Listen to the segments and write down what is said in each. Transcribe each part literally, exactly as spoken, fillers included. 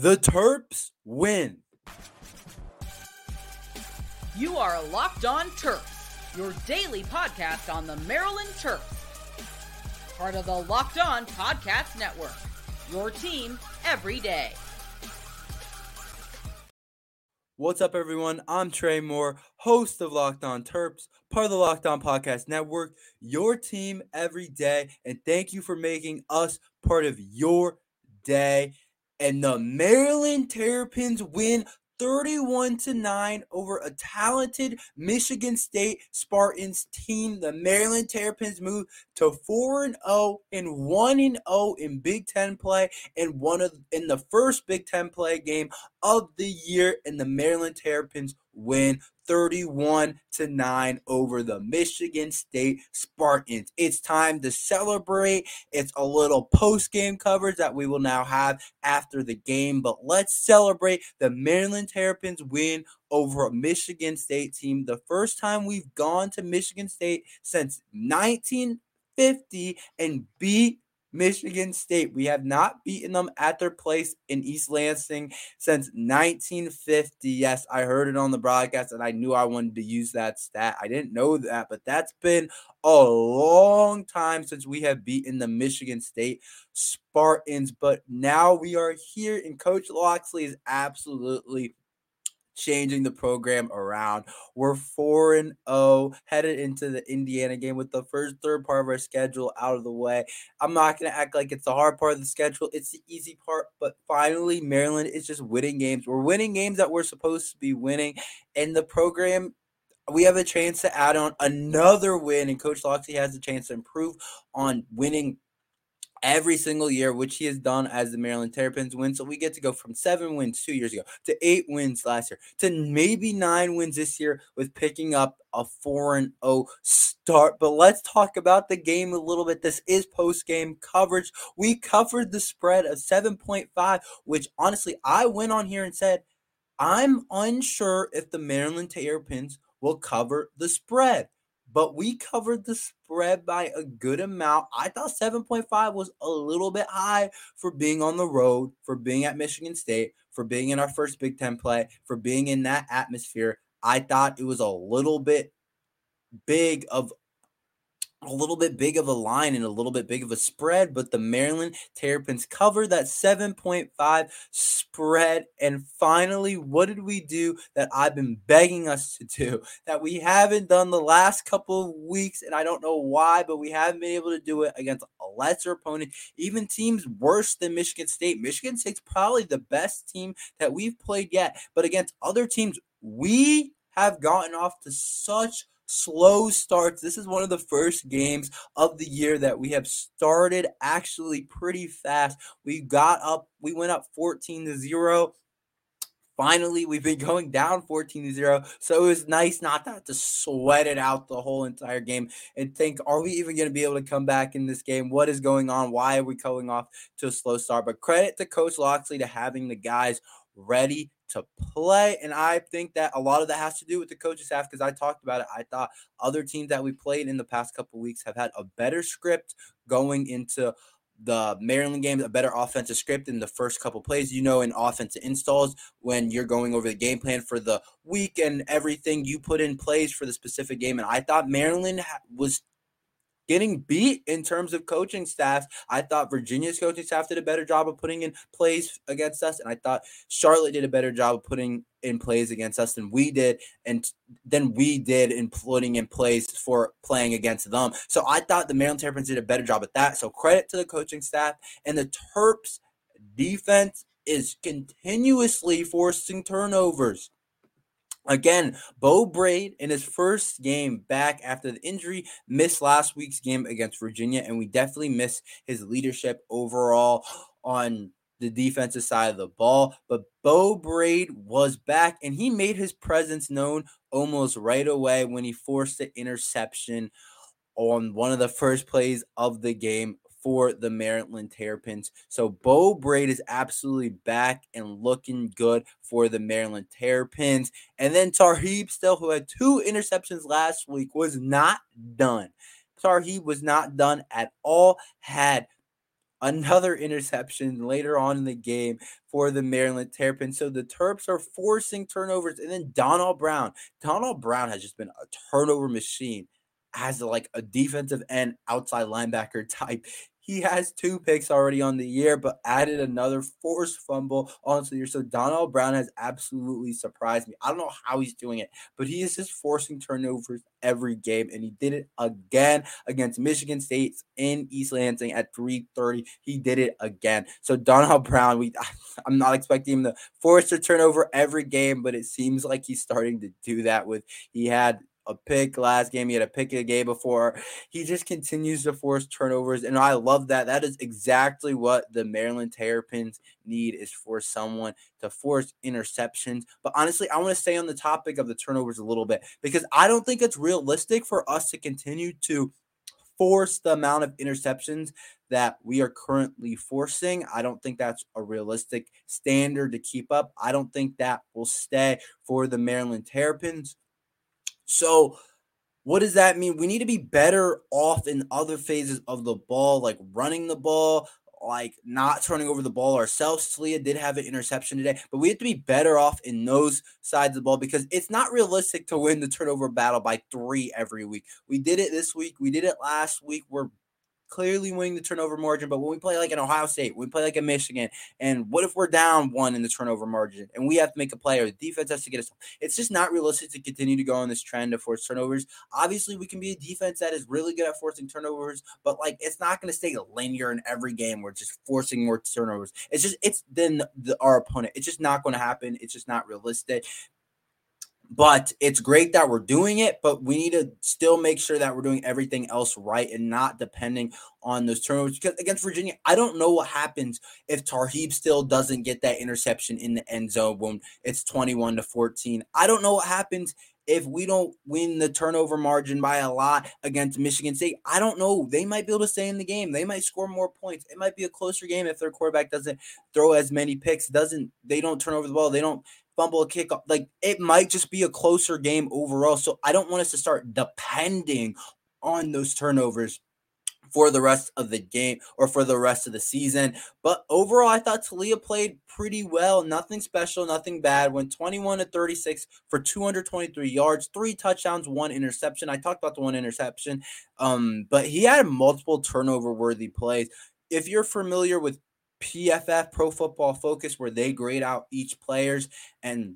The Terps win. You are Locked On Terps, your daily podcast on the Maryland Terps. Part of the Locked On Podcast Network, your team every day. What's up, everyone? I'm Trey Moore, host of Locked On Terps, part of the Locked On Podcast Network, your team every day. And thank you for making us part of your day. And the Maryland Terrapins win thirty-one to nine over a talented Michigan State Spartans team. The Maryland Terrapins move to four and oh and one and oh in Big Ten play and one of in the first Big Ten play game of the year, and the Maryland Terrapins win thirty-one to nine over the Michigan State Spartans. It's time to celebrate. It's a little post-game coverage that we will now have after the game, but let's celebrate the Maryland Terrapins win over a Michigan State team. The first time we've gone to Michigan State since nineteen fifty and beat Michigan State. We have not beaten them at their place in East Lansing since nineteen fifty. Yes, I heard it on the broadcast, and I knew I wanted to use that stat. I didn't know that, but that's been a long time since we have beaten the Michigan State Spartans. But now we are here, and Coach Locksley is absolutely changing the program around. We're four and oh headed into the Indiana game with the first third part of our schedule out of the way. I'm not going to act like it's the hard part of the schedule. It's the easy part, but finally Maryland is just winning games. We're winning games that we're supposed to be winning, and the program, we have a chance to add on another win, and Coach Locksley has a chance to improve on winning every single year, which he has done as the Maryland Terrapins win. So we get to go from seven wins two years ago to eight wins last year to maybe nine wins this year with picking up a four and oh start. But let's talk about the game a little bit. This is post-game coverage. We covered the spread of seven point five, which honestly, I went on here and said, I'm unsure if the Maryland Terrapins will cover the spread. But we covered the spread by a good amount. I thought seven point five was a little bit high for being on the road, for being at Michigan State, for being in our first Big Ten play, for being in that atmosphere. I thought it was a little bit big of a little bit big of a line and a little bit big of a spread, but the Maryland Terrapins covered that seven point five spread. And finally, what did we do that I've been begging us to do that we haven't done the last couple of weeks? And I don't know why, but we haven't been able to do it against a lesser opponent, even teams worse than Michigan State. Michigan State's probably the best team that we've played yet, but against other teams, we have gotten off to such slow starts. This is one of the first games of the year that we have started actually pretty fast. We got up, we went up fourteen to zero. Finally, we've been going down fourteen to zero. So it was nice not to have to sweat it out the whole entire game and think, are we even going to be able to come back in this game? What is going on? Why are we going off to a slow start? But credit to Coach Locksley to having the guys ready to play, and I think that a lot of that has to do with the coaching staff, because I talked about it. I thought other teams that we played in the past couple weeks have had a better script going into the Maryland game, a better offensive script in the first couple plays. You know, in offensive installs, when you're going over the game plan for the week and everything, you put in plays for the specific game, and I thought Maryland was getting beat in terms of coaching staff. I thought Virginia's coaching staff did a better job of putting in plays against us, and I thought Charlotte did a better job of putting in plays against us than we did, and then we did in putting in plays for playing against them. So I thought the Maryland Terrapins did a better job at that. So credit to the coaching staff, and the Terps defense is continuously forcing turnovers. Again, Bo Braid in his first game back after the injury missed last week's game against Virginia, and we definitely miss his leadership overall on the defensive side of the ball. But Bo Braid was back, and he made his presence known almost right away when he forced the interception on one of the first plays of the game for the Maryland Terrapins. So Bo Braid is absolutely back and looking good for the Maryland Terrapins. And then Tarheeb Still, who had two interceptions last week, was not done. Tarheeb was not done at all, had another interception later on in the game for the Maryland Terrapins. So the Terps are forcing turnovers. And then Donald Brown. Donald Brown has just been a turnover machine as like a defensive end outside linebacker type. He has two picks already on the year, but added another forced fumble onto the year. So Donald Brown has absolutely surprised me. I don't know how he's doing it, but he is just forcing turnovers every game, and he did it again against Michigan State in East Lansing at three thirty. He did it again. So Donald Brown, we I'm not expecting him to force a turnover every game, but it seems like he's starting to do that. With he had a pick last game. He had a pick a game before. He just continues to force turnovers, and I love that. That is exactly what the Maryland Terrapins need, is for someone to force interceptions. But honestly, I want to stay on the topic of the turnovers a little bit, because I don't think it's realistic for us to continue to force the amount of interceptions that we are currently forcing. I don't think that's a realistic standard to keep up. I don't think that will stay for the Maryland Terrapins. So what does that mean? We need to be better off in other phases of the ball, like running the ball, like not turning over the ball ourselves. Taulia did have an interception today, but we have to be better off in those sides of the ball, because it's not realistic to win the turnover battle by three every week. We did it this week. We did it last week. We're clearly winning the turnover margin, but when we play like an Ohio State, we play like a Michigan, and what if we're down one in the turnover margin and we have to make a play, or the defense has to get us? It's just not realistic to continue to go on this trend of forced turnovers. Obviously, we can be a defense that is really good at forcing turnovers, but like it's not going to stay linear in every game. We're just forcing more turnovers. It's just it's then the, our opponent. It's just not going to happen. It's just not realistic. But it's great that we're doing it, but we need to still make sure that we're doing everything else right and not depending on those turnovers. Because against Virginia, I don't know what happens if Tarheeb Still doesn't get that interception in the end zone when it's twenty-one to fourteen. I don't know what happens if we don't win the turnover margin by a lot against Michigan State. I don't know. They might be able to stay in the game. They might score more points. It might be a closer game if their quarterback doesn't throw as many picks, doesn't they don't turn over the ball, they don't fumble, a kickoff. Like, it might just be a closer game overall. So I don't want us to start depending on those turnovers for the rest of the game or for the rest of the season. But overall, I thought Taulia played pretty well. Nothing special, nothing bad. Went twenty-one to thirty-six for two hundred twenty-three yards, three touchdowns, one interception. I talked about the one interception, um, but he had multiple turnover-worthy plays. If you're familiar with P F F, Pro Football Focus, where they grade out each players and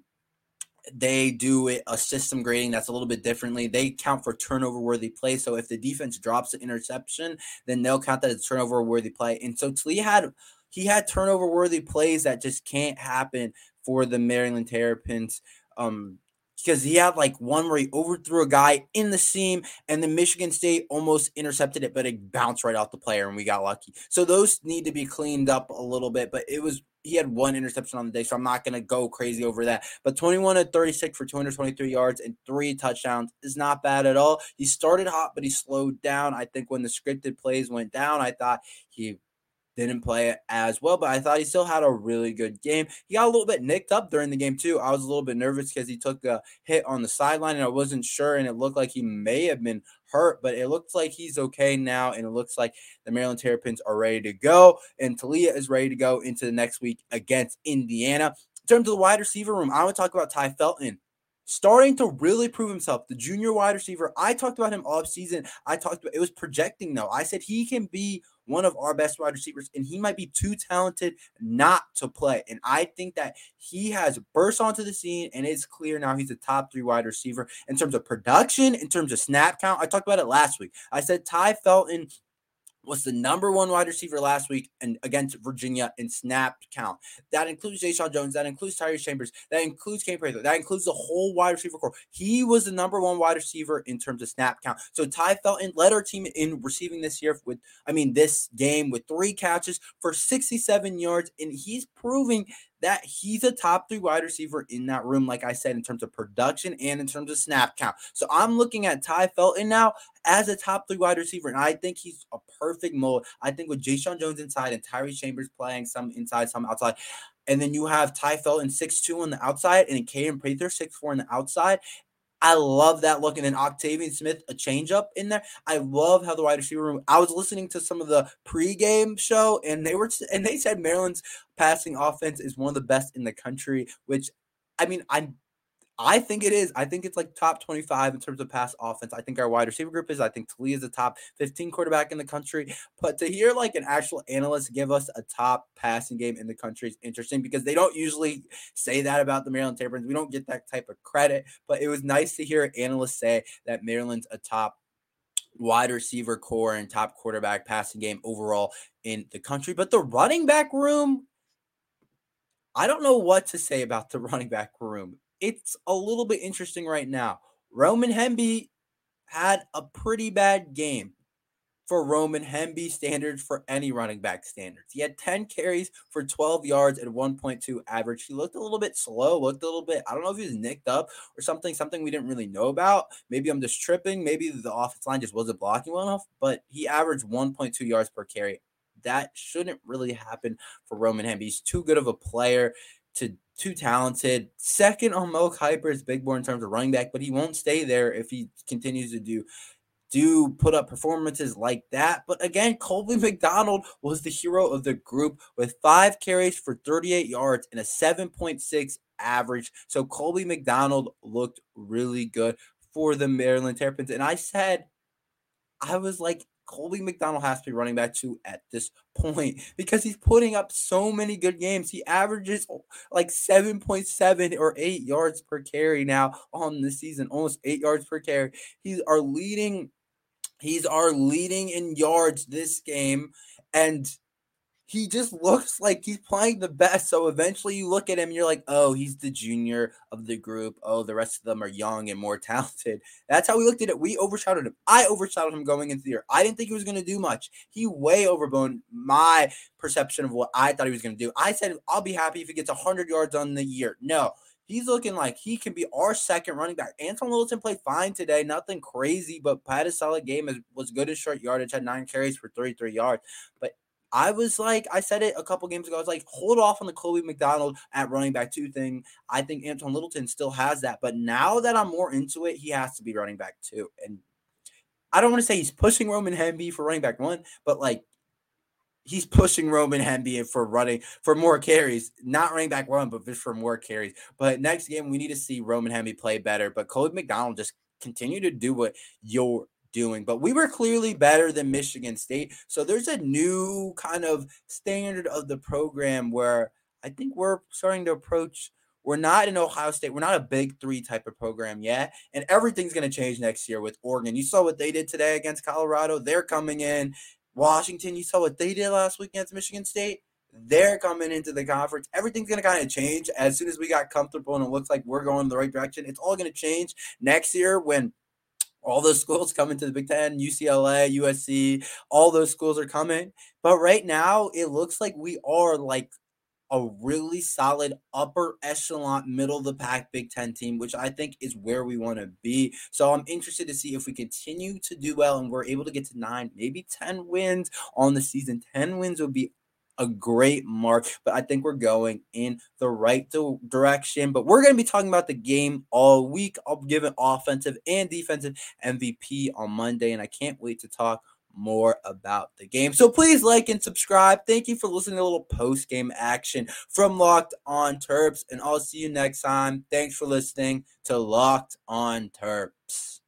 they do it, a system grading that's a little bit differently. They count for turnover-worthy play. So if the defense drops an interception, then they'll count that as turnover-worthy play. And so Taulia had he had turnover-worthy plays that just can't happen for the Maryland Terrapins. Um, Because he had like one where he overthrew a guy in the seam, and then Michigan State almost intercepted it, but it bounced right off the player, and we got lucky. So those need to be cleaned up a little bit. But it was he had one interception on the day, so I'm not going to go crazy over that. But twenty-one to thirty-six for two hundred twenty-three yards and three touchdowns is not bad at all. He started hot, but he slowed down. I think when the scripted plays went down, I thought he – didn't play it as well, but I thought he still had a really good game. He got a little bit nicked up during the game, too. I was a little bit nervous because he took a hit on the sideline, and I wasn't sure, and it looked like he may have been hurt, but it looks like he's okay now, and it looks like the Maryland Terrapins are ready to go, and Taulia is ready to go into the next week against Indiana. In terms of the wide receiver room, I want to talk about Ty Felton. Starting to really prove himself, the junior wide receiver. I talked about him all season. I talked about it was projecting, though. I said he can be one of our best wide receivers, and he might be too talented not to play. And I think that he has burst onto the scene, and it's clear now he's a top three wide receiver in terms of production, in terms of snap count. I talked about it last week. I said Ty Felton was the number one wide receiver last week and against Virginia in snap count. That includes Jeshaun Jones. That includes Tyrese Chambers. That includes Kane Prather. That includes the whole wide receiver corps. He was the number one wide receiver in terms of snap count. So Ty Felton led our team in receiving this year with, I mean, this game with three catches for sixty-seven yards. And he's proving that he's a top three wide receiver in that room, like I said, in terms of production and in terms of snap count. So I'm looking at Ty Felton now as a top three wide receiver, and I think he's a perfect mold. I think with Jeshaun Jones inside and Tyrese Chambers playing some inside, some outside, and then you have Ty Felton six two on the outside and Kaden Prather six four on the outside, I love that look. And then Octavian Smith, a changeup in there. I love how the wide receiver room. I was listening to some of the pregame show, and they were and they said Maryland's passing offense is one of the best in the country. Which, I mean, I I think it is. I think it's like top twenty-five in terms of pass offense. I think our wide receiver group is. I think Taulia is the top fifteen quarterback in the country. But to hear like an actual analyst give us a top passing game in the country is interesting because they don't usually say that about the Maryland Terps. We don't get that type of credit. But it was nice to hear analysts say that Maryland's a top wide receiver core and top quarterback passing game overall in the country. But the running back room, I don't know what to say about the running back room. It's a little bit interesting right now. Roman Hemby had a pretty bad game for Roman Hemby standards, for any running back standards. He had ten carries for twelve yards and one point two average. He looked a little bit slow, looked a little bit, I don't know if he was nicked up or something, something we didn't really know about. Maybe I'm just tripping. Maybe the offensive line just wasn't blocking well enough, but he averaged one point two yards per carry. That shouldn't really happen for Roman Hemby. He's too good of a player to too talented. Second on Mo Kiper's big board in terms of running back, but he won't stay there if he continues to do do put up performances like that. But again, Colby McDonald was the hero of the group with five carries for thirty-eight yards and a seven point six average. So Colby McDonald looked really good for the Maryland Terrapins. And I said, I was like, Colby McDonald has to be running back two at this point because he's putting up so many good games. He averages like seven point seven or eight yards per carry now on the season, almost eight yards per carry. He's our leading, he's our leading in yards this game, and he just looks like he's playing the best. So eventually you look at him and you're like, oh, he's the junior of the group. Oh, the rest of them are young and more talented. That's how we looked at it. We overshadowed him. I overshadowed him going into the year. I didn't think he was going to do much. He way overblown my perception of what I thought he was going to do. I said, I'll be happy if he gets one hundred yards on the year. No, he's looking like he can be our second running back. Anton Littleton played fine today. Nothing crazy, but had a solid game. It was good in short yardage. Had nine carries for thirty-three yards. But I was like, I said it a couple games ago. I was like, hold off on the Colby McDonald at running back two thing. I think Anton Littleton still has that. But now that I'm more into it, he has to be running back two. And I don't want to say he's pushing Roman Hemby for running back one, but like he's pushing Roman Hemby for running for more carries, not running back one, but just for more carries. But next game, we need to see Roman Hemby play better. But Colby McDonald, just continue to do what you're doing. But we were clearly better than Michigan State. So there's a new kind of standard of the program where I think we're starting to approach. We're not in Ohio State. We're not a big three type of program yet. And everything's going to change next year with Oregon. You saw what they did today against Colorado. They're coming in. Washington, you saw what they did last week against Michigan State. They're coming into the conference. Everything's going to kind of change as soon as we got comfortable and it looks like we're going the right direction. It's all going to change next year when all those schools coming to the Big Ten, U C L A, U S C, all those schools are coming. But right now, it looks like we are like a really solid upper echelon, middle of the pack Big Ten team, which I think is where we want to be. So I'm interested to see if we continue to do well and we're able to get to nine, maybe ten wins on the season. ten wins would be a great mark, but I think we're going in the right do- direction. But we're going to be talking about the game all week. I'll give an offensive and defensive M V P on Monday, and I can't wait to talk more about the game. So please like and subscribe. Thank you for listening to a little post-game action from Locked On Terps, and I'll see you next time. Thanks for listening to Locked On Terps.